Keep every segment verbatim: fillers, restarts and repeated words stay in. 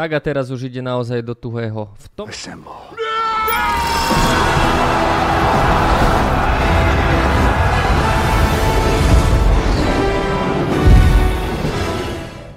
Tak a teraz už ide naozaj do tuhého v tom.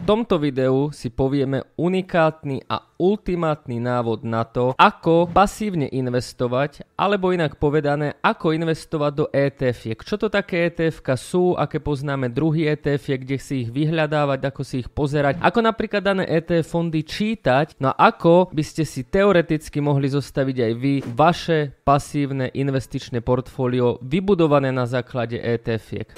V tomto videu si povieme unikátny a ultimátny návod na to, ako pasívne investovať, alebo inak povedané, ako investovať do é té efiek. Čo to také é té efka sú, aké poznáme druhy é té efiek, kde si ich vyhľadávať, ako si ich pozerať, ako napríklad dané é té ef fondy čítať, no a ako by ste si teoreticky mohli zostaviť aj vy vaše pasívne investičné portfólio vybudované na základe é té efiek.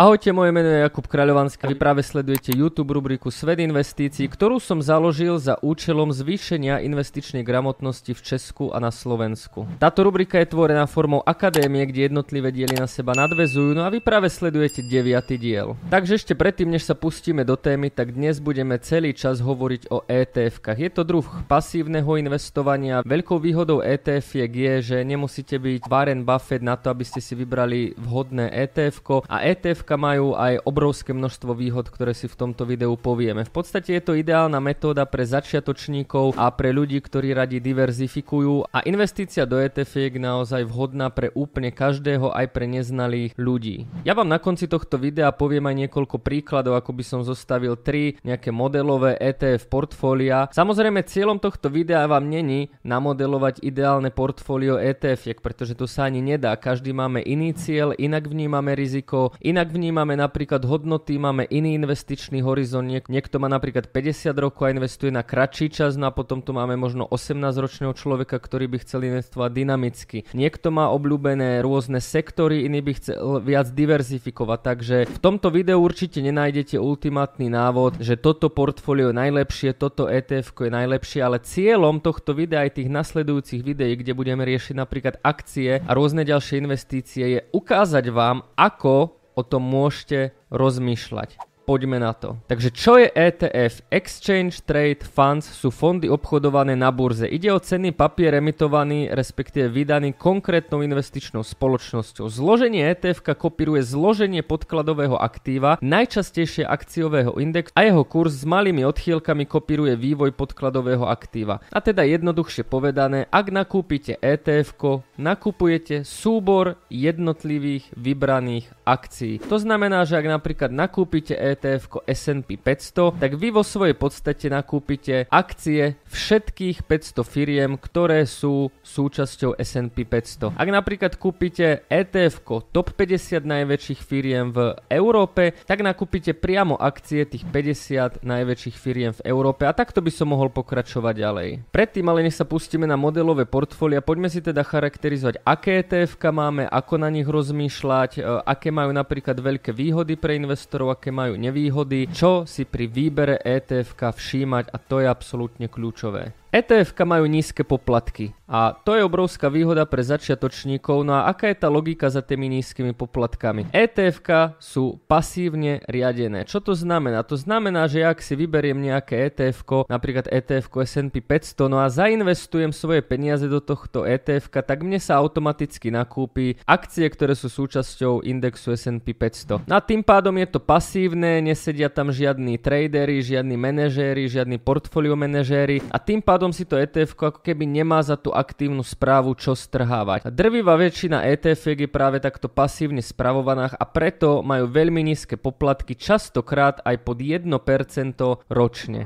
Ahojte, moje meno je Jakub Kraľovanský. Vy práve sledujete YouTube rubriku Svet investícií, ktorú som založil za účelom zvýšenia investičnej gramotnosti v Česku a na Slovensku. Táto rubrika je tvorená formou akadémie, kde jednotlivé diely na seba nadväzujú, no a vy práve sledujete deviaty diel. Takže ešte predtým, než sa pustíme do témy, tak dnes budeme celý čas hovoriť o é té efkách. Je to druh pasívneho investovania. Veľkou výhodou é té efiek je, že nemusíte byť Warren Buffett na to, aby ste si vybrali vhodné é té efko, a é té efka majú aj obrovské množstvo výhod, ktoré si v tomto videu povieme. V podstate je to ideálna metóda pre začiatočníkov a pre ľudí, ktorí radi diverzifikujú, a investícia do é té efiek je naozaj vhodná pre úplne každého, aj pre neznalých ľudí. Ja vám na konci tohto videa poviem aj niekoľko príkladov, ako by som zostavil tri nejaké modelové é té ef portfólia. Samozrejme, cieľom tohto videa vám není namodelovať ideálne portfólio é té efiek, pretože to sa ani nedá. Každý máme iný cieľ, inak vnímame riziko, inak vnímame napríklad hodnoty, máme iný investičný horizont. Niekto má napríklad päťdesiat rokov a investuje na kratší čas, no a potom tu máme možno osemnásťročného človeka, ktorý by chcel investovať dynamicky. Niekto má obľúbené rôzne sektory, iný by chcel viac diverzifikovať. Takže v tomto videu určite nenájdete ultimátny návod, že toto portfólio je najlepšie, toto é té efko je najlepšie, ale cieľom tohto videa aj tých nasledujúcich videí, kde budeme riešiť napríklad akcie a rôzne ďalšie investície, je ukázať vám, ako o tom môžete rozmýšľať. Poďme na to. Takže čo je é té ef? Exchange Trade Funds sú fondy obchodované na burze. Ide o cenný papier emitovaný, respektíve vydaný konkrétnou investičnou spoločnosťou. Zloženie é té efka kopíruje zloženie podkladového aktíva, najčastejšie akciového indexu, a jeho kurz s malými odchýlkami kopíruje vývoj podkladového aktíva. A teda jednoduchšie povedané, ak nakúpite é té efko, nakupujete súbor jednotlivých vybraných akcií. To znamená, že ak napríklad nakúpite é té efko, é té efko es end pí päťsto, tak vy vo svojej podstate nakúpite akcie všetkých päťsto firiem, ktoré sú súčasťou es end pí päťsto. Ak napríklad kúpite é té efko top päťdesiat najväčších firiem v Európe, tak nakúpite priamo akcie tých päťdesiat najväčších firiem v Európe, a takto by som mohol pokračovať ďalej. Predtým ale nech sa pustíme na modelové portfólia. Poďme si teda charakterizovať, aké é té efka máme, ako na nich rozmýšľať, aké majú napríklad veľké výhody pre investorov, aké majú nevýhody, čo si pri výbere é té efka všímať, a to je absolútne kľúčové. é té efka majú nízke poplatky, a to je obrovská výhoda pre začiatočníkov. No a aká je tá logika za tými nízkymi poplatkami? é té efka sú pasívne riadené. Čo to znamená? To znamená, že ja ak si vyberiem nejaké é té efko, napríklad é té efko es end pí päťsto, no a zainvestujem svoje peniaze do tohto é té efka, tak mne sa automaticky nakúpi akcie, ktoré sú súčasťou indexu es end pí päťsto. No a tým pádom je to pasívne, nesedia tam žiadni tradery, žiadni manažéri, žiadni portfólio manažéri, a tým pádom si to é té efko ako keby nemá za tú aktívnu správu čo strhávať. Drvivá väčšina é té efiek je práve takto pasívne spravovaná, a preto majú veľmi nízke poplatky, častokrát aj pod jedno percento ročne.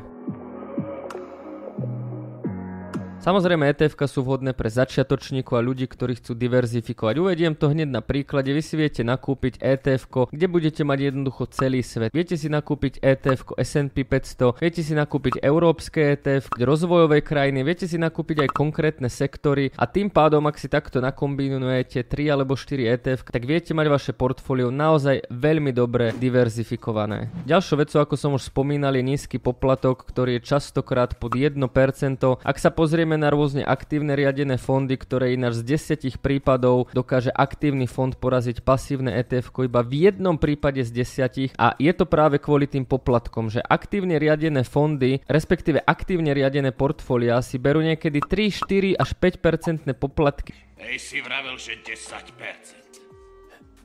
Samozrejme, é té efka sú vhodné pre začiatočníkov a ľudí, ktorí chcú diverzifikovať. Uvediem to hneď na príklade. Vy si viete nakúpiť é té efko, kde budete mať jednoducho celý svet. Viete si nakúpiť é té efko es end pí päťsto, viete si nakúpiť európske é té ef, rozvojové krajiny, viete si nakúpiť aj konkrétne sektory, a tým pádom, ak si takto nakombinujete tri alebo štyri é té ef, tak viete mať vaše portfólio naozaj veľmi dobre diverzifikované. Ďalšou vecou, ako som už spomínal, je nízky poplatok, ktorý je častokrát pod jedno percento. Ak sa pozrieme na rôzne aktívne riadené fondy, ktoré ináč z desiatich prípadov dokáže aktívny fond poraziť pasívne é té efko iba v jednom prípade z desiatich, a je to práve kvôli tým poplatkom, že aktívne riadené fondy, respektíve aktívne riadené portfólia si berú niekedy tri, štyri až päť percent poplatky. Hej, si vravel, že desať percent.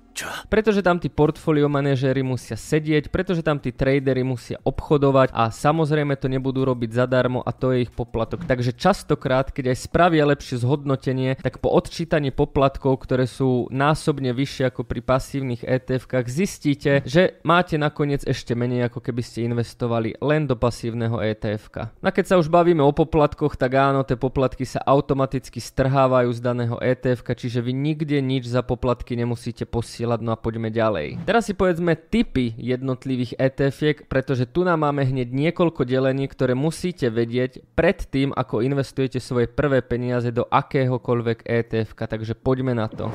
Čo? Pretože tam tí portfólio manažéri musia sedieť, pretože tam tí tradery musia obchodovať a samozrejme to nebudú robiť zadarmo a to je ich poplatok. Takže častokrát, keď aj spravia lepšie zhodnotenie, tak po odčítaní poplatkov, ktoré sú násobne vyššie ako pri pasívnych é té efkách, zistíte, že máte nakoniec ešte menej, ako keby ste investovali len do pasívneho é té efka. A keď sa už bavíme o poplatkoch, tak áno, tie poplatky sa automaticky strhávajú z daného é té efka, čiže vy nikde nič za poplatky nemusíte posielať. No a poďme ďalej. Teraz si povedzme tipy jednotlivých é té efiek, pretože tu nám máme hneď niekoľko delení, ktoré musíte vedieť pred tým, ako investujete svoje prvé peniaze do akéhokoľvek é té efka, takže poďme na to.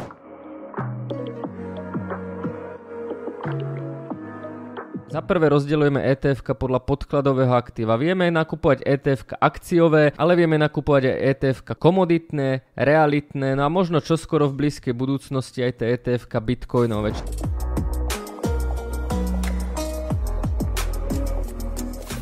Za prvé rozdeľujeme é té efka podľa podkladového aktíva. Vieme nakupovať é té efka akciové, ale vieme nakupovať aj é té efka komoditné, realitné, no a možno čoskoro v blízkej budúcnosti aj tie é té efka bitcoinové.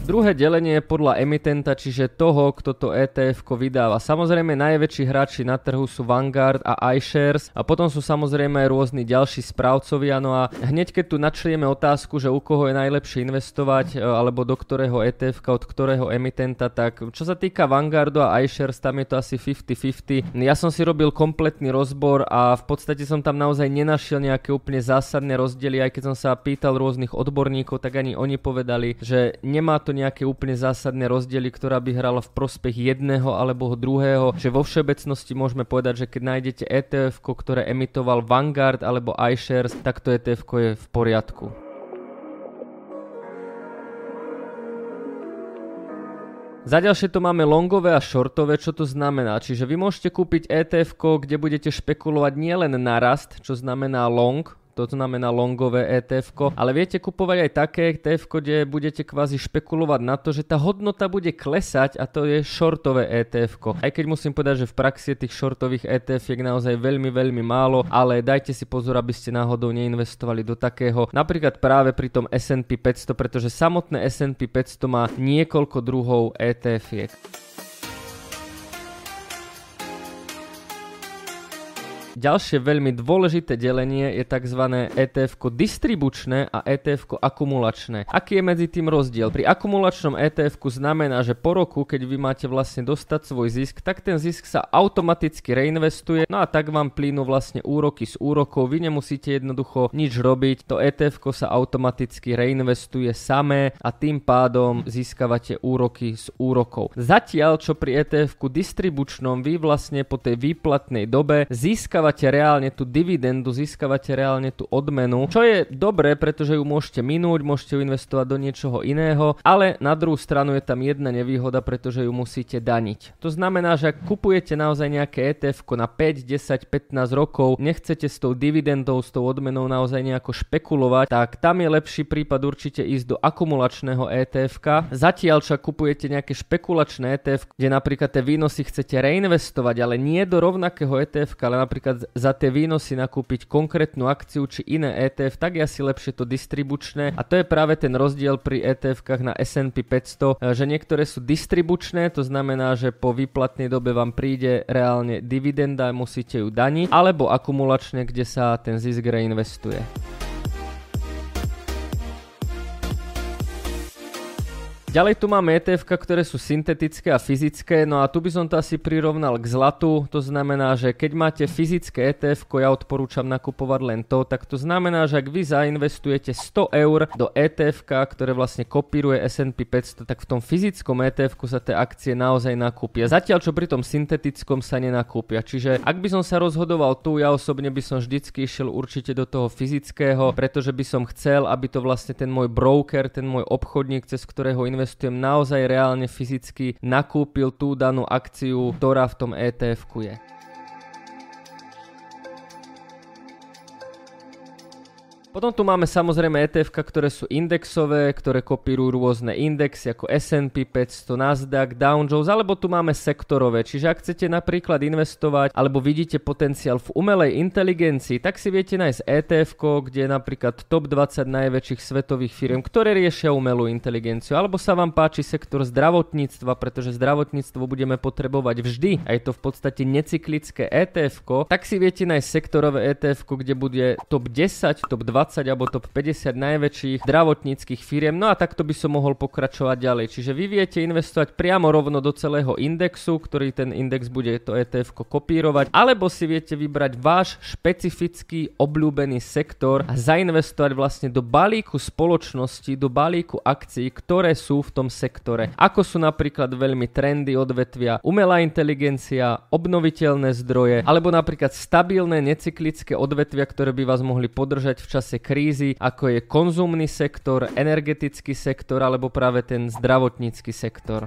Druhé delenie je podľa emitenta, čiže toho, kto to é té efko vydáva. Samozrejme najväčší hráči na trhu sú Vanguard a iShares a potom sú samozrejme aj rôzni ďalší správcovia. No a hneď keď tu načrieme otázku, že u koho je najlepšie investovať alebo do ktorého é té efka, od ktorého emitenta, tak čo sa týka Vanguardu a iShares, tam je to asi päťdesiat na päťdesiat. Ja som si robil kompletný rozbor a v podstate som tam naozaj nenašiel nejaké úplne zásadné rozdiely, aj keď som sa pýtal rôznych odborníkov, tak ani oni povedali, že nemá to nejaké úplne zásadné rozdiely, ktorá by hrala v prospech jedného alebo druhého, že vo všeobecnosti môžeme povedať, že keď nájdete é té efko, ktoré emitoval Vanguard alebo iShares, tak to é té efko je v poriadku. Za ďalšie to máme longové a shortové, čo to znamená. Čiže vy môžete kúpiť é té efko, kde budete špekulovať nielen na rast, čo znamená long, to znamená longové é té efko, ale viete kupovať aj také é té efko, kde budete kvázi špekulovať na to, že tá hodnota bude klesať, a to je shortové é té efko. Aj keď musím povedať, že v praxi tých shortových é té efiek naozaj veľmi, veľmi málo, ale dajte si pozor, aby ste náhodou neinvestovali do takého, napríklad práve pri tom es end pí päťsto, pretože samotné es end pí päťsto má niekoľko druhov é té efiek. Ďalšie veľmi dôležité delenie je tzv. é té efko distribučné a é té efko akumulačné. Aký je medzi tým rozdiel? Pri akumulačnom é té efku znamená, že po roku, keď vy máte vlastne dostať svoj zisk, tak ten zisk sa automaticky reinvestuje, no a tak vám plynú vlastne úroky z úrokov, vy nemusíte jednoducho nič robiť, to é té efko sa automaticky reinvestuje samé a tým pádom získavate úroky z úrokov. Zatiaľ, čo pri é té efku distribučnom vy vlastne po tej výplatnej dobe získavate reálne tú dividendu, získavate reálne tú odmenu, čo je dobré, pretože ju môžete minúť, môžete ju investovať do niečoho iného, ale na druhú stranu je tam jedna nevýhoda, pretože ju musíte daniť. To znamená, že ak kupujete naozaj nejaké é té efko na päť, desať, pätnásť rokov, nechcete s tou dividendou, s tou odmenou naozaj nejako špekulovať, tak tam je lepší prípad určite ísť do akumulačného é té efka. Zatiaľ, čo kupujete nejaké špekulačné é té ef, kde napríklad tie výnosy chcete reinvestovať, ale nie do rovnakého é té efka, ale napríklad za tie výnosy nakúpiť konkrétnu akciu či iné é té ef, tak je asi lepšie to distribučné a to je práve ten rozdiel pri é té efkách na es end pí päťsto, že niektoré sú distribučné, to znamená, že po výplatnej dobe vám príde reálne dividenda, musíte ju daniť, alebo akumulačné, kde sa ten zisk reinvestuje. Ďalej tu máme é té efka, ktoré sú syntetické a fyzické, no a tu by som to asi prirovnal k zlatu, to znamená, že keď máte fyzické é té efko, ja odporúčam nakupovať len to, tak to znamená, že ak vy zainvestujete sto eur do é té efka, ktoré vlastne kopíruje es end pí päťsto, tak v tom fyzickom é té efku sa tie akcie naozaj nakúpia, zatiaľ čo pri tom syntetickom sa nenakúpia, čiže ak by som sa rozhodoval tu, ja osobne by som vždycky išiel určite do toho fyzického, pretože by som chcel, aby to vlastne ten môj broker, ten môj obchodník, cez ktorého investujem, investujem naozaj reálne fyzicky nakúpil tú danú akciu, ktorá v tom é té efku je. Potom tu máme samozrejme é té efka, ktoré sú indexové, ktoré kopírujú rôzne indexy ako es end pí päťsto, Nasdaq, Dow Jones, alebo tu máme sektorové. Čiže ak chcete napríklad investovať alebo vidíte potenciál v umelej inteligencii, tak si viete nájsť é té efko, kde je napríklad top dvadsať najväčších svetových firiem, ktoré riešia umelú inteligenciu. Alebo sa vám páči sektor zdravotníctva, pretože zdravotníctvo budeme potrebovať vždy a je to v podstate necyklické é té efko, tak si viete nájsť sektorové é té efko, kde bude top desať, top dvadsať alebo top päťdesiat najväčších zdravotníckych firiem. No a takto by som mohol pokračovať ďalej. Čiže vy viete investovať priamo rovno do celého indexu, ktorý ten index bude to é té efko kopírovať, alebo si viete vybrať váš špecifický obľúbený sektor a zainvestovať vlastne do balíku spoločnosti, do balíku akcií, ktoré sú v tom sektore. Ako sú napríklad veľmi trendy odvetvia umelá inteligencia, obnoviteľné zdroje, alebo napríklad stabilné necyklické odvetvia, ktoré by vás mohli podržať v čase krízy, ako je konzumný sektor, energetický sektor alebo práve ten zdravotnícky sektor.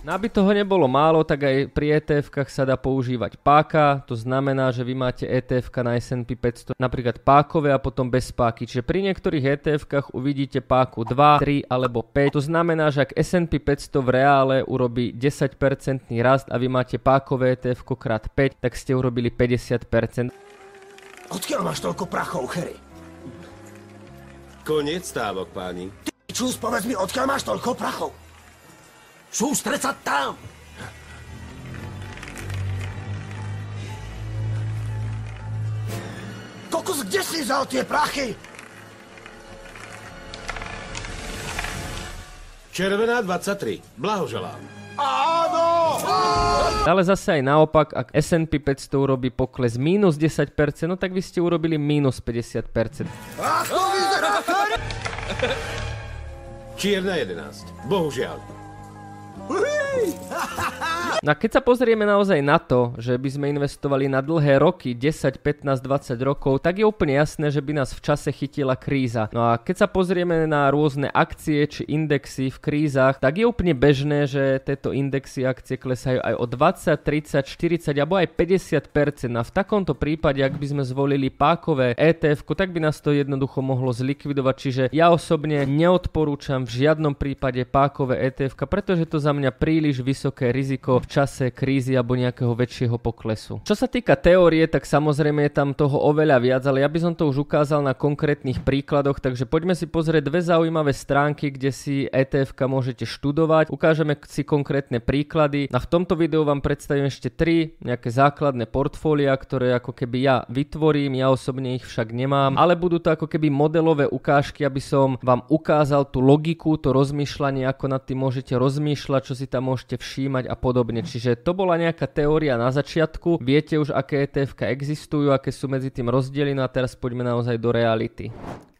No aby toho nebolo málo, tak aj pri é té efkách sa dá používať páka, to znamená, že vy máte é té efka na es end pí päťsto napríklad pákové a potom bez páky, čiže pri niektorých é té efkách uvidíte páku dva, tri alebo päť, to znamená, že ak es end pí päťsto v reále urobí desať percent rast a vy máte pákové é té efko krát päť, tak ste urobili päťdesiat percent. Odkiaľ máš toľko prachov, Harry? Koniec stávok, páni. Ty čus, povedz mi, odkiaľ máš toľko prachov? Sústreď sa tam! Kokos, kde si vzal tie prachy? Červená dvadsaťtri. Blahoželám. Áno! Ale zase aj naopak, ak es end pí päťsto urobí pokles mínus desať percent, no tak vy ste urobili mínus päťdesiat percent. Ach, to vyzerá! Čierna jedenásť. Bohužiaľ. No a keď sa pozrieme naozaj na to, že by sme investovali na dlhé roky, desať, pätnásť, dvadsať rokov, tak je úplne jasné, že by nás v čase chytila kríza. No a keď sa pozrieme na rôzne akcie či indexy v krízach, tak je úplne bežné, že tieto indexy akcie klesajú aj o dvadsať, tridsať, štyridsať alebo aj päťdesiat percent. A v takomto prípade, ak by sme zvolili pákové é té efko, tak by nás to jednoducho mohlo zlikvidovať. Čiže ja osobne neodporúčam v žiadnom prípade pákové é té efka, pretože to za mňa príliš vysoké riziko v čase krízy alebo nejakého väčšieho poklesu. Čo sa týka teórie, tak samozrejme je tam toho oveľa viac, ale ja by som to už ukázal na konkrétnych príkladoch, takže poďme si pozrieť dve zaujímavé stránky, kde si é té efka môžete študovať. Ukážeme si konkrétne príklady. A v tomto videu vám predstavím ešte tri nejaké základné portfólia, ktoré ako keby ja vytvorím, ja osobne ich však nemám, ale budú to ako keby modelové ukážky, aby som vám ukázal tú logiku, to rozmýšľanie, ako nad tým môžete rozmýšľať, čo si tam môžete všímať a podobne. Čiže to bola nejaká teória na začiatku. Viete už, aké é té efka existujú, aké sú medzi tým rozdiely, no a teraz poďme naozaj do reality.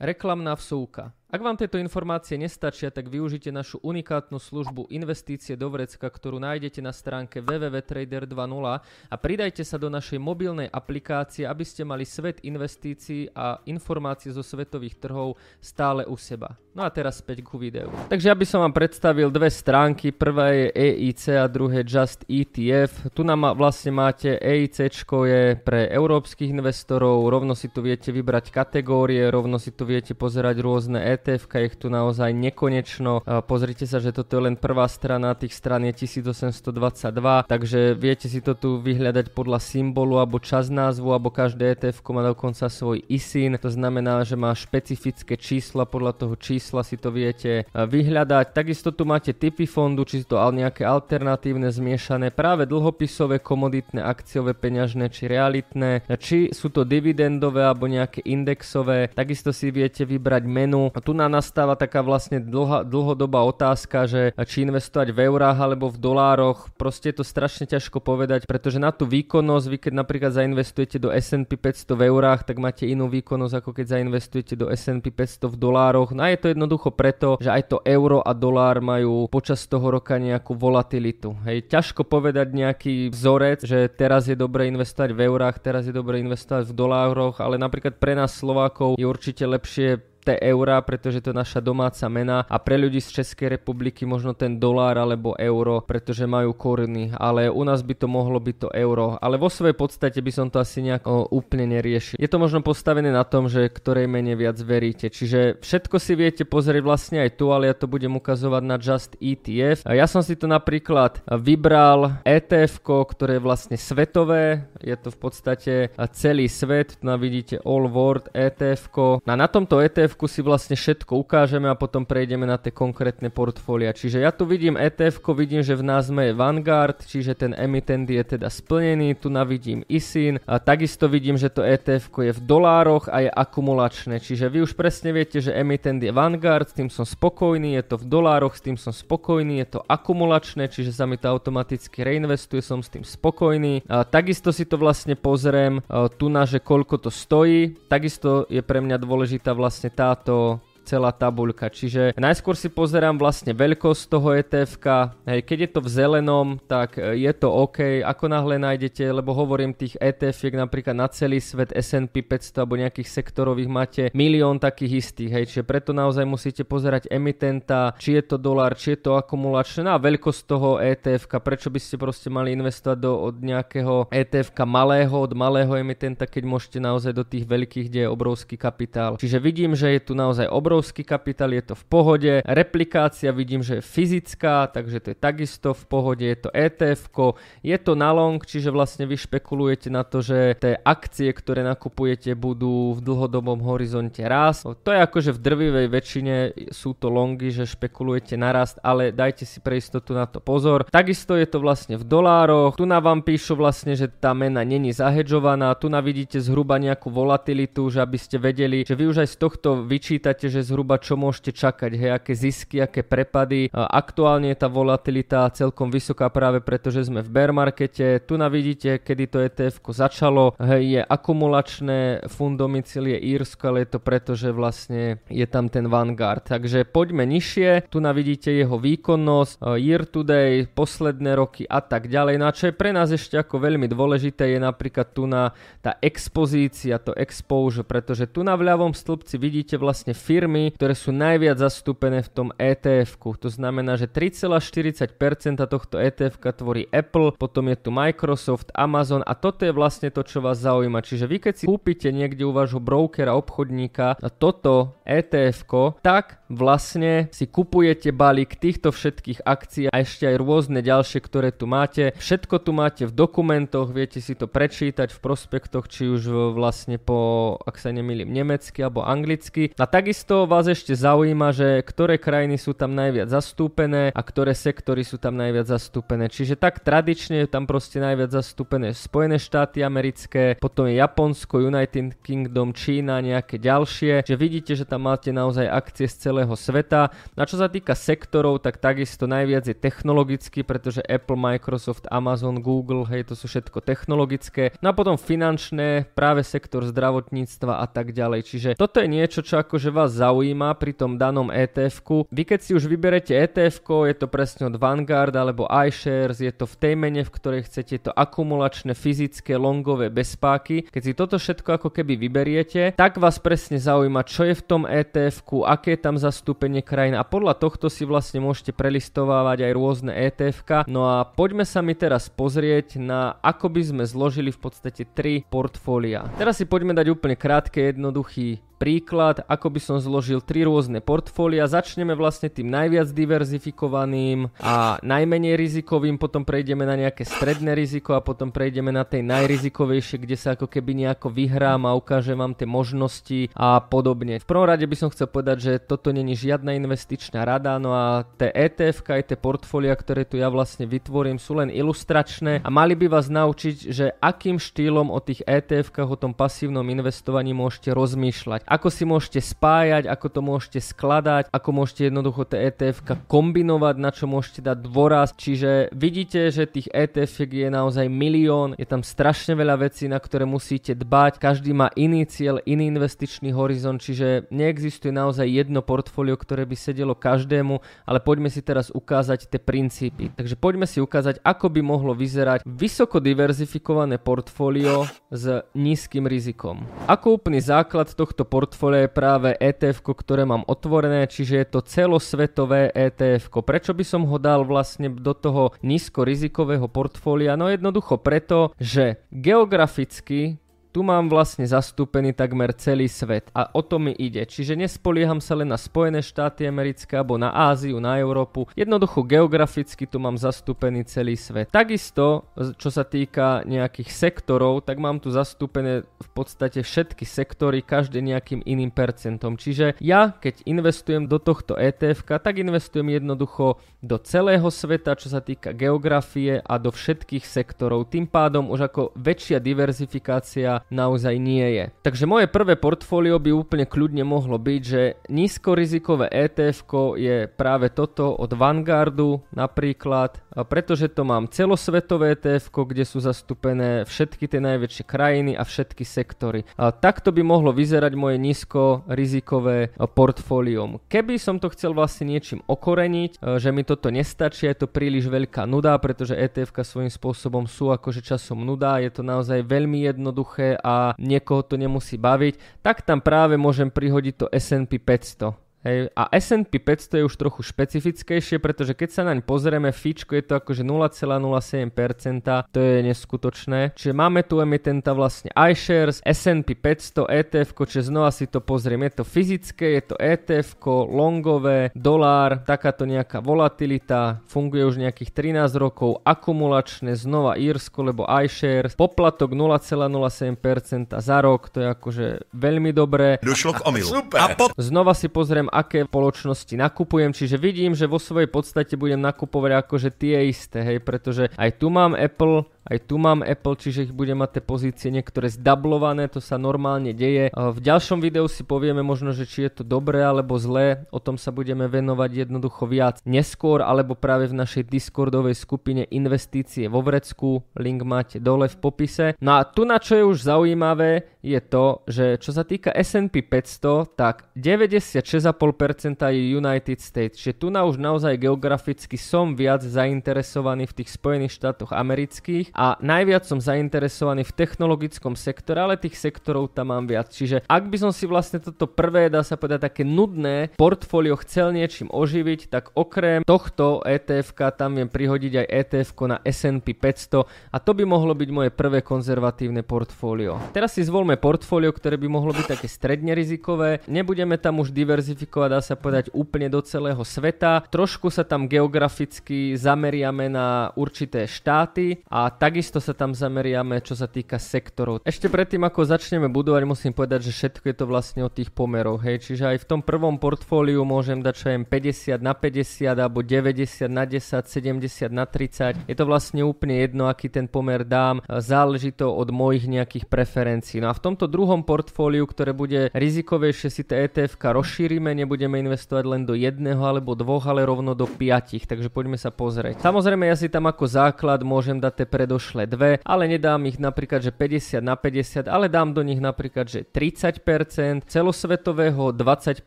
Reklamná vsúka. Ak vám tieto informácie nestačia, tak využite našu unikátnu službu Investície do Vrecka, ktorú nájdete na stránke www bodka trader dva bodka nula a pridajte sa do našej mobilnej aplikácie, aby ste mali svet investícií a informácie zo svetových trhov stále u seba. No a teraz späť ku videu. Takže ja by som vám predstavil dve stránky, prvá je é í cé a druhé Just é té ef. Tu nám vlastne máte é í céčko je pre európskych investorov, rovno si tu viete vybrať kategórie, rovno si tu viete pozerať rôzne é té efka, é té efka, ich tu naozaj nekonečno. Pozrite sa, že toto je len prvá strana, tých strán je tisícosemstodvadsaťdva, takže viete si to tu vyhľadať podľa symbolu alebo čas názvu, alebo každé é té efko má dokonca svoj í es í en, to znamená, že má špecifické čísla, podľa toho čísla si to viete vyhľadať. Takisto tu máte typy fondu, či to nejaké alternatívne, zmiešané, práve dlhopisové, komoditné, akciové, peňažné či realitné, či sú to dividendové alebo nejaké indexové. Takisto si viete vybrať menu. Tu nám nastáva taká vlastne dlho, dlhodobá otázka, že či investovať v eurách alebo v dolároch. Proste je to strašne ťažko povedať, pretože na tú výkonnosť, vy keď napríklad zainvestujete do es end pí päťsto v eurách, tak máte inú výkonnosť, ako keď zainvestujete do es end pí päťsto v dolároch. No a je to jednoducho preto, že aj to euro a dolár majú počas toho roka nejakú volatilitu. Hej, ťažko povedať nejaký vzorec, že teraz je dobre investovať v eurách, teraz je dobre investovať v dolároch, ale napríklad pre nás Slovákov je určite lepšie tie eurá, pretože to je naša domáca mena a pre ľudí z Českej republiky možno ten dolár alebo euro, pretože majú koruny, ale u nás by to mohlo byť to euro, ale vo svojej podstate by som to asi nejak o, úplne neriešil. Je to možno postavené na tom, že ktorej mene viac veríte, čiže všetko si viete pozrieť vlastne aj tu, ale ja to budem ukazovať na Just í té ef. Ja som si to napríklad vybral í té ef, ktoré je vlastne svetové, je to v podstate celý svet, tu vidíte All World í té ef. A na tomto í té ef si vlastne všetko ukážeme a potom prejdeme na tie konkrétne portfólia. Čiže ja tu vidím í té ef, vidím, že v názve je Vanguard, čiže ten emitent je teda splnený, tu navidím í es í en a takisto vidím, že to í té ef je v dolároch a je akumulačné, čiže vy už presne viete, že emitent je Vanguard, s tým som spokojný, je to v dolároch, s tým som spokojný, je to akumulačné, čiže sa mi to automaticky reinvestuje, som s tým spokojný. A takisto si to vlastne pozriem tu na, že koľko to stojí, takisto je pre mňa dôležitá vlastne táto celá tabuľka, čiže najskôr si pozerám vlastne veľkosť toho í té efka, hej, keď je to v zelenom, tak je to OK, ako náhle nájdete, lebo hovorím tých í té efiek napríklad na celý svet es end pí päťsto alebo nejakých sektorových máte milión takých istých, hej, čiže preto naozaj musíte pozerať emitenta, či je to dolár, či je to akumulačné, no a veľkosť toho í té efka, prečo by ste proste mali investovať do od nejakého í té efka malého, od malého emitenta, keď môžete naozaj do tých veľkých, kde je obrovský kapitál. Čiže vidím, že je tu naozaj obrovský obrovský kapitál, je to v pohode. Replikácia vidím, že je fyzická, takže to je takisto v pohode, je to í té efko, je to na long, čiže vlastne vy špekulujete na to, že tie akcie, ktoré nakupujete, budú v dlhodobom horizonte rásť. To je akože v drvivej väčšine sú to longy, že špekulujete na rast, ale dajte si pre istotu na to pozor. Takisto je to vlastne v dolároch, tu na vám píšu vlastne, že tá mena není zahedžovaná, tu na vidíte zhruba nejakú volatilitu, že aby ste vedeli, že vy už aj z tohto vyčítate, že zhruba čo môžete čakať, hej, aké zisky, aké prepady. Aktuálne je tá volatilita celkom vysoká práve preto, že sme v bear markete. Tu na vidíte, kedy to í té efko začalo, hej, je akumulačné, fund domicil je Írsko, ale je to preto, že vlastne je tam ten Vanguard. Takže poďme nižšie, tu na vidíte jeho výkonnosť, year to day, posledné roky a tak ďalej. No a čo je pre nás ešte ako veľmi dôležité, je napríklad tu na tá expozícia, to exposure, pretože tu na vľavom stĺpci vidíte vlastne firmy, ktoré sú najviac zastúpené v tom í té efku. To znamená, že tri celé štyridsať percent tohto í té efka tvorí Apple, potom je tu Microsoft, Amazon a toto je vlastne to, čo vás zaujíma. Čiže vy keď si kúpite niekde u vášho brokera, obchodníka toto í té efko, tak vlastne si kupujete balík týchto všetkých akcií a ešte aj rôzne ďalšie, ktoré tu máte. Všetko tu máte v dokumentoch, viete si to prečítať v prospektoch, či už vlastne po, ak sa nemýlim, nemecky alebo anglicky. A takisto vás ešte zaujíma, že ktoré krajiny sú tam najviac zastúpené a ktoré sektory sú tam najviac zastúpené. Čiže tak tradične tam proste najviac zastúpené Spojené štáty americké, potom je Japonsko, United Kingdom, Čína, nejaké ďalšie. Čiže vidíte, že tam máte naozaj akcie z celého sveta. A čo sa týka sektorov, tak takisto najviac je technologický, pretože Apple, Microsoft, Amazon, Google, hej, to sú všetko technologické. No a potom finančné, práve sektor zdravotníctva a tak ďalej. Čiže toto je niečo, čo akože vás zaujíma zaujíma pri tom danom í té efku. Vy keď si už vyberete í té efko, je to presne od Vanguard alebo iShares, je to v tej mene, v ktorej chcete, to akumulačné, fyzické, longové, bez páky. Keď si toto všetko ako keby vyberiete, tak vás presne zaujíma, čo je v tom í té efku, aké je tam zastúpenie krajín a podľa tohto si vlastne môžete prelistovávať aj rôzne í té efka. No a poďme sa mi teraz pozrieť na ako by sme zložili v podstate tri portfólia. Teraz si poďme dať úplne krátke, jednoduchý príklad, ako by som zložil tri rôzne portfólia. Začneme vlastne tým najviac diverzifikovaným a najmenej rizikovým, potom prejdeme na nejaké stredné riziko a potom prejdeme na tej najrizikovejšie, kde sa ako keby nejako vyhrám a ukážem vám tie možnosti a podobne. V prvom rade by som chcel povedať, že toto není žiadna investičná rada, no a tie í té efka aj tie portfólia, ktoré tu ja vlastne vytvorím, sú len ilustračné a mali by vás naučiť, že akým štýlom o tých í té efkach, o tom pasívnom investovaní môžete rozmýšľať. Ako si môžete spájať, ako to môžete skladať, ako môžete jednoducho tie í té efka kombinovať, na čo môžete dať dôraz. Čiže vidíte, že tých í té efiek je naozaj milión, je tam strašne veľa vecí, na ktoré musíte dbať. Každý má iný cieľ, iný investičný horizont, čiže neexistuje naozaj jedno portfólio, ktoré by sedelo každému, ale poďme si teraz ukázať tie princípy. Takže poďme si ukázať, ako by mohlo vyzerať vysoko diverzifikované portfólio s nízkym rizikom. Ako úplný základ tohto portfólia portfólia je práve é té efko, ktoré mám otvorené, čiže je to celosvetové é té efko. Prečo by som ho dal vlastne do toho nízkorizikového portfólia? No jednoducho preto, že geograficky tu mám vlastne zastúpený takmer celý svet a o to mi ide. Čiže nespolieham sa len na Spojené štáty americké alebo na Áziu, na Európu. Jednoducho geograficky tu mám zastúpený celý svet. Takisto, čo sa týka nejakých sektorov, tak mám tu zastúpené v podstate všetky sektory, každé nejakým iným percentom. Čiže ja, keď investujem do tohto é té efka, tak investujem jednoducho do celého sveta, čo sa týka geografie a do všetkých sektorov. Tým pádom už ako väčšia diverzifikácia naozaj nie je. Takže moje prvé portfólio by úplne kľudne mohlo byť, že nízkorizikové é té efko je práve toto od Vanguardu napríklad, pretože to mám celosvetové é té efko, kde sú zastúpené všetky tie najväčšie krajiny a všetky sektory. A takto by mohlo vyzerať moje nízkorizikové portfólium. Keby som to chcel vlastne niečím okoreniť, že mi toto nestačí, je to príliš veľká nuda, pretože é té efka svojím spôsobom sú akože časom nuda, je to naozaj veľmi jednoduché a niekoho to nemusí baviť, tak tam práve môžem prihodiť to es end pí päťsto. Hej. A es end pí päťsto je už trochu špecifickejšie, pretože keď sa naň pozrieme, fíčko je to akože nula celá nula sedem percent, to je neskutočné. Čiže máme tu emitenta vlastne iShares, es end pí päťsto, é té efko, čiže znova si to pozrieme, je to fyzické, je to é té efko, longové, dolár, takáto nejaká volatilita, funguje už nejakých trinásť rokov, akumulačné, znova Írsko, lebo iShares, poplatok nula celá nula sedem percent za rok, to je akože veľmi dobré. Došlo k omylu. A pot- znova si pozrieme, aké spoločnosti nakupujem, čiže vidím, že vo svojej podstate budem nakupovať akože tie isté, hej, pretože aj tu mám Apple, aj tu mám Apple, čiže ich budem mať tie pozície niektoré zdablované, to sa normálne deje. V ďalšom videu si povieme možno, že či je to dobré alebo zlé, o tom sa budeme venovať jednoducho viac neskôr, alebo práve v našej Discordovej skupine Investície vo Vrecku, link máte dole v popise. No a tu, na čo je už zaujímavé, je to, že čo sa týka es end pí päťsto, tak deväťdesiatšesť celá päť percent je United States, čiže tu na už naozaj geograficky som viac zainteresovaný v tých Spojených štátoch amerických a najviac som zainteresovaný v technologickom sektore, ale tých sektorov tam mám viac. Čiže ak by som si vlastne toto prvé, dá sa povedať, také nudné portfólio chcel niečím oživiť, tak okrem tohto é té efka tam viem prihodiť aj é té efko na es end pí päťsto a to by mohlo byť moje prvé konzervatívne portfólio. Teraz si zvolme portfólio, ktoré by mohlo byť také stredne rizikové. Nebudeme tam už diverzifikovať, dá sa povedať, úplne do celého sveta. Trošku sa tam geograficky zameriame na určité štáty a tak Takisto sa tam zameriame, čo sa týka sektorov. Ešte predtým, ako začneme budovať, musím povedať, že všetko je to vlastne o tých pomerov. Hej. Čiže aj v tom prvom portfóliu môžem dať čo aj päťdesiat na päťdesiat, alebo deväťdesiat na desať, sedemdesiat na tridsať. Je to vlastne úplne jedno, aký ten pomer dám. Záleží to od mojich nejakých preferencií. No a v tomto druhom portfóliu, ktoré bude rizikovejšie, si tie é té efka rozšírime. Nebudeme investovať len do jedného alebo dvoch, ale rovno do piatich. Takže poďme sa pozrieť. Samozrejme, ja si tam ako základ môžem dať tie predošlé dve, ale nedám ich napríklad, že päťdesiat na päťdesiat, ale dám do nich napríklad, že tridsať percent celosvetového, dvadsať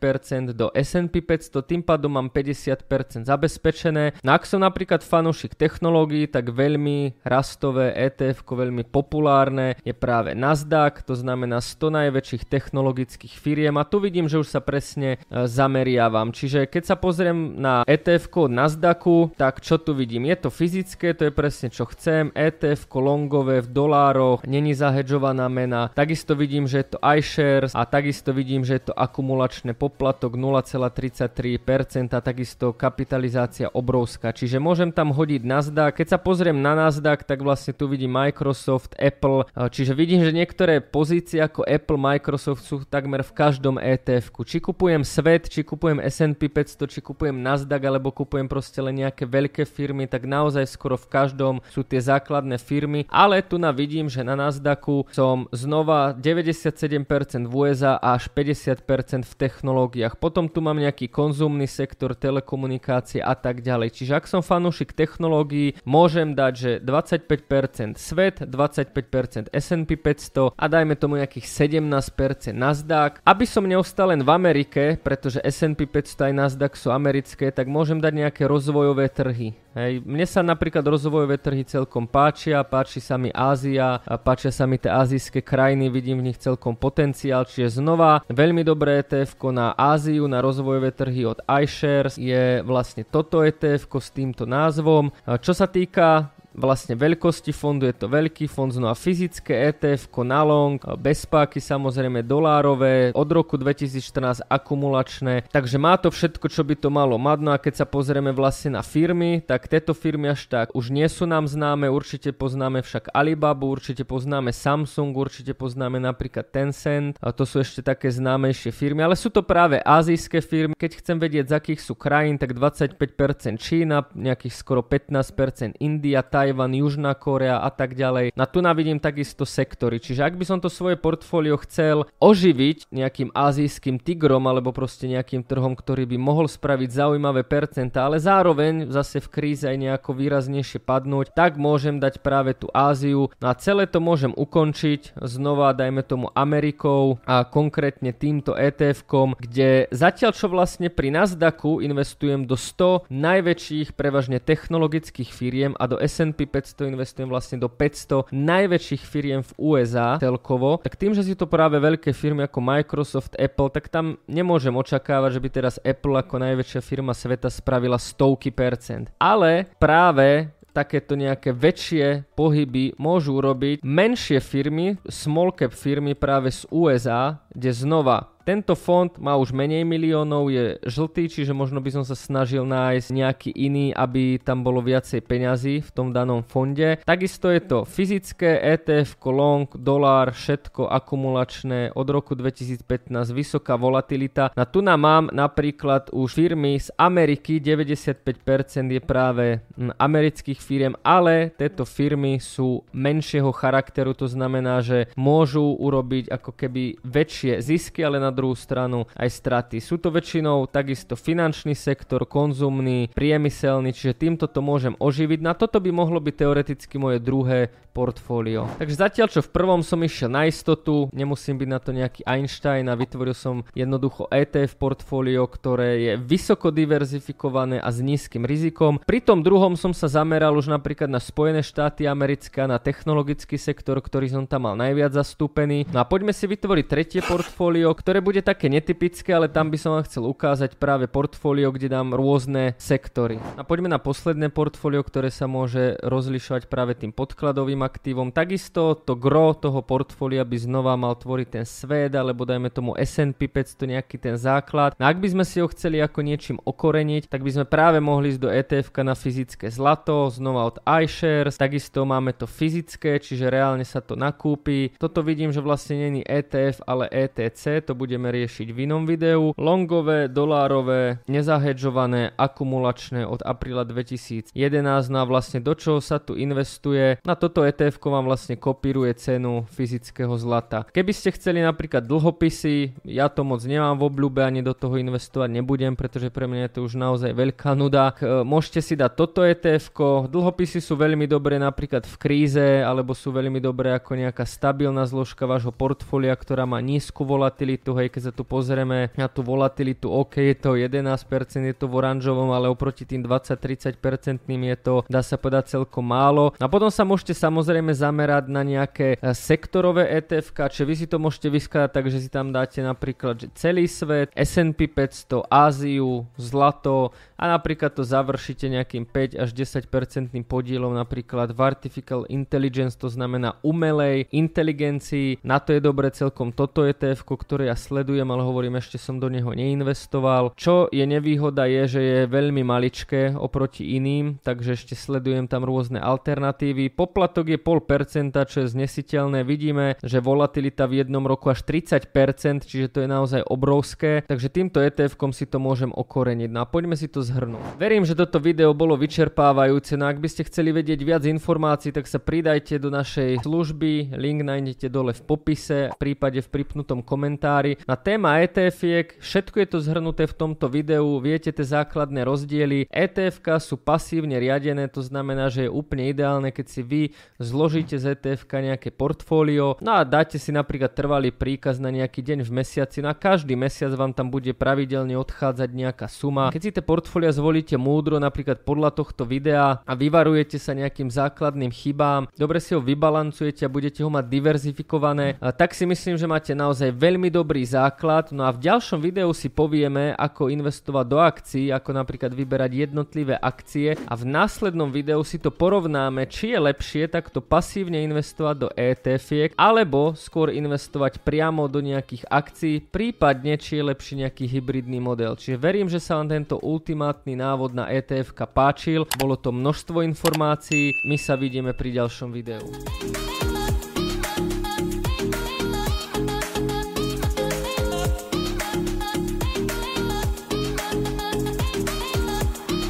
percent do es end pí päťsto, tým pádom mám päťdesiat percent zabezpečené. No ak som napríklad fanúšik technológií, tak veľmi rastové é té efko, veľmi populárne je práve Nasdaq, to znamená sto najväčších technologických firiem a tu vidím, že už sa presne e, zameriavam. Čiže keď sa pozriem na é té efko od Nasdaqu, tak čo tu vidím? Je to fyzické, to je presne čo chcem, é té efko longové v dolároch, není zahedžovaná mena. Takisto vidím, že je to iShares a takisto vidím, že je to akumulačné, poplatok nula celá tridsaťtri percent, takisto kapitalizácia obrovská. Čiže môžem tam hodiť Nasdaq. Keď sa pozriem na Nasdaq, tak vlastne tu vidím Microsoft, Apple. Čiže vidím, že niektoré pozície ako Apple, Microsoft sú takmer v každom é té efku. Či kupujem Svet, či kupujem es end pí päťsto, či kupujem Nasdaq, alebo kupujem proste len nejaké veľké firmy, tak naozaj skoro v každom sú tie základné firmy, ale tu na vidím, že na Nasdaqu som znova deväťdesiatsedem percent v ú es á a až päťdesiat percent v technológiách. Potom tu mám nejaký konzumný sektor, telekomunikácie a tak ďalej. Čiže ak som fanúšik technológií, môžem dať, že dvadsaťpäť percent Svet, dvadsaťpäť percent es end pí päťsto a dajme tomu nejakých sedemnásť percent Nasdaq. Aby som neostal len v Amerike, pretože es end pí päťsto aj Nasdaq sú americké, tak môžem dať nejaké rozvojové trhy. Hej. Mne sa napríklad rozvojové trhy celkom páčia, páči sa mi Ázia, páčia sa mi tie azijské krajiny, vidím v nich celkom potenciál, čiže znova veľmi dobré é té efko na Áziu, na rozvojové trhy od iShares je vlastne toto é té efko s týmto názvom. Čo sa týka vlastne veľkosti fondu, je to veľký fond, no a fyzické é té ef na long, bezpáky samozrejme dolárové, od roku dvetisícštrnásť akumulačné, takže má to všetko, čo by to malo mať. No a keď sa pozrieme vlastne na firmy, tak tieto firmy až tak už nie sú nám známe, určite poznáme však Alibabu, určite poznáme Samsung, určite poznáme napríklad Tencent, a to sú ešte také známejšie firmy, ale sú to práve azijské firmy. Keď chcem vedieť, z akých sú krajín, tak dvadsaťpäť percent Čína, nejakých skoro pätnásť percent India, Tajvan, Južná Korea a tak ďalej. Na tu navidím takisto sektory. Čiže ak by som to svoje portfólio chcel oživiť nejakým azijským tigrom alebo proste nejakým trhom, ktorý by mohol spraviť zaujímavé percentá, ale zároveň zase v kríze aj nejako výraznejšie padnúť, tak môžem dať práve tú Áziu. No a celé to môžem ukončiť znova, dajme tomu, Amerikou a konkrétne týmto é té efkom, kde zatiaľ čo vlastne pri Nasdaqu investujem do sto najväčších prevažne technologických firiem a do es and pé päťsto investujem vlastne do päťsto najväčších firiem v ú es á celkovo, tak tým, že si to práve veľké firmy ako Microsoft, Apple, tak tam nemôžem očakávať, že by teraz Apple ako najväčšia firma sveta spravila stovky percent. Ale práve takéto nejaké väčšie pohyby môžu robiť menšie firmy, small cap firmy práve z ú es á, kde znova tento fond má už menej miliónov, je žltý, čiže možno by som sa snažil nájsť nejaký iný, aby tam bolo viacej peňazí v tom danom fonde. Takisto je to fyzické é té ef, long, dolár, všetko akumulačné od roku dvetisícpätnásť, vysoká volatilita. Na tu nám mám napríklad už firmy z Ameriky, deväťdesiatpäť percent je práve amerických firiem, ale tieto firmy sú menšieho charakteru, to znamená, že môžu urobiť ako keby väčšie zisky, ale na druhú stranu aj straty. Sú to väčšinou takisto finančný sektor, konzumný, priemyselný, čiže týmto to môžem oživiť. Na toto by mohlo byť teoreticky moje druhé portfólio. Takže zatiaľ čo v prvom som išiel na istotu, nemusím byť na to nejaký Einstein a vytvoril som jednoducho é té ef portfólio, ktoré je vysoko diverzifikované a s nízkym rizikom. Pri tom druhom som sa zameral už napríklad na Spojené štáty americké, na technologický sektor, ktorý som tam mal najviac zastúpený. No a poďme si vytvoriť tretie portfólio, ktoré bude také netypické, ale tam by som vám chcel ukázať práve portfólio, kde dám rôzne sektory. A poďme na posledné portfólio, ktoré sa môže rozlišovať práve tým podkladovým aktívom. Takisto to gro toho portfólia by znova mal tvoriť ten Svet, alebo dajme tomu es and pé päťsto, nejaký ten základ. No ak by sme si ho chceli ako niečím okoreniť, tak by sme práve mohli ísť do é té efka na fyzické zlato, znova od iShares. Takisto máme to fyzické, čiže reálne sa to nakúpi. Toto vidím, že vlastne není é té ef, ale é té cé, to budeme riešiť v inom videu. Longové, dolárové, nezahedžované, akumulačné od apríla dvetisícjedenásť. No a vlastne do čoho sa tu investuje? Na toto é té efko vám vlastne kopíruje cenu fyzického zlata. Keby ste chceli napríklad dlhopisy, ja to moc nemám v obľúbe, ani do toho investovať nebudem, pretože pre mňa je to už naozaj veľká nuda. Môžete si dať toto é té efko. Dlhopisy sú veľmi dobré napríklad v kríze, alebo sú veľmi dobré ako nejaká stabilná zložka vášho portfólia, ktorá má nízku volatilitu. Hej, keď sa tu pozrieme na tú volatilitu, OK, je to jedenásť percent, je to v oranžovom, ale oproti tým dvadsať až tridsať percent je to, dá sa povedať, celkom málo. A potom sa môžete samozrejme zamerať na nejaké sektorové é té efka, čiže vy si to môžete vyskladať, takže si tam dáte napríklad že celý svet, es and pé päťsto, Áziu, zlato a napríklad to završíte nejakým päť až desať percent podielom napríklad v Artificial Intelligence, to znamená umelej inteligencii. Na to je dobre celkom toto é té efko, ktoré ja sledujem, ale hovorím, ešte som do neho neinvestoval. Čo je nevýhoda je, že je veľmi maličké oproti iným, takže ešte sledujem tam rôzne alternatívy. Poplatok je nula celá päť percenta, čo je znesiteľné. Vidíme, že volatilita v jednom roku až tridsať percent, čiže to je naozaj obrovské, takže týmto é té efkom si to môžem okoreniť. No a poďme si to zhrnúť. Verím, že toto video bolo vyčerpávajúce. No ak by ste chceli vedieť viac informácií, tak sa pridajte do našej služby, link nájdete dole v popise, v prípade v pripnutom komentári. Na téma é té efiek, všetko je to zhrnuté v tomto videu, viete tie základné rozdiely. é té efka sú pasívne riadené, to znamená, že je úplne ideálne, keď si vy zložíte z é té efka nejaké portfólio, no a dáte si napríklad trvalý príkaz na nejaký deň v mesiaci, no a každý mesiac vám tam bude pravidelne odchádzať nejaká suma. Keď si tie portfólia zvolíte múdro, napríklad podľa tohto videa, a vyvarujete sa nejakým základným chybám, dobre si ho vybalancujete a budete ho mať diverzifikované, tak si myslím, že máte naozaj veľmi dobrý základ. No a v ďalšom videu si povieme, ako investovať do akcií, ako napríklad vyberať jednotlivé akcie, a v následnom videu si to porovnáme, či je lepšie takto pasívne investovať do é té efiek, alebo skôr investovať priamo do nejakých akcií, prípadne či je lepší nejaký hybridný model. Čiže verím, že sa vám tento ultimátny návod na é té efka páčil, bolo to množstvo informácií, my sa vidíme pri ďalšom videu.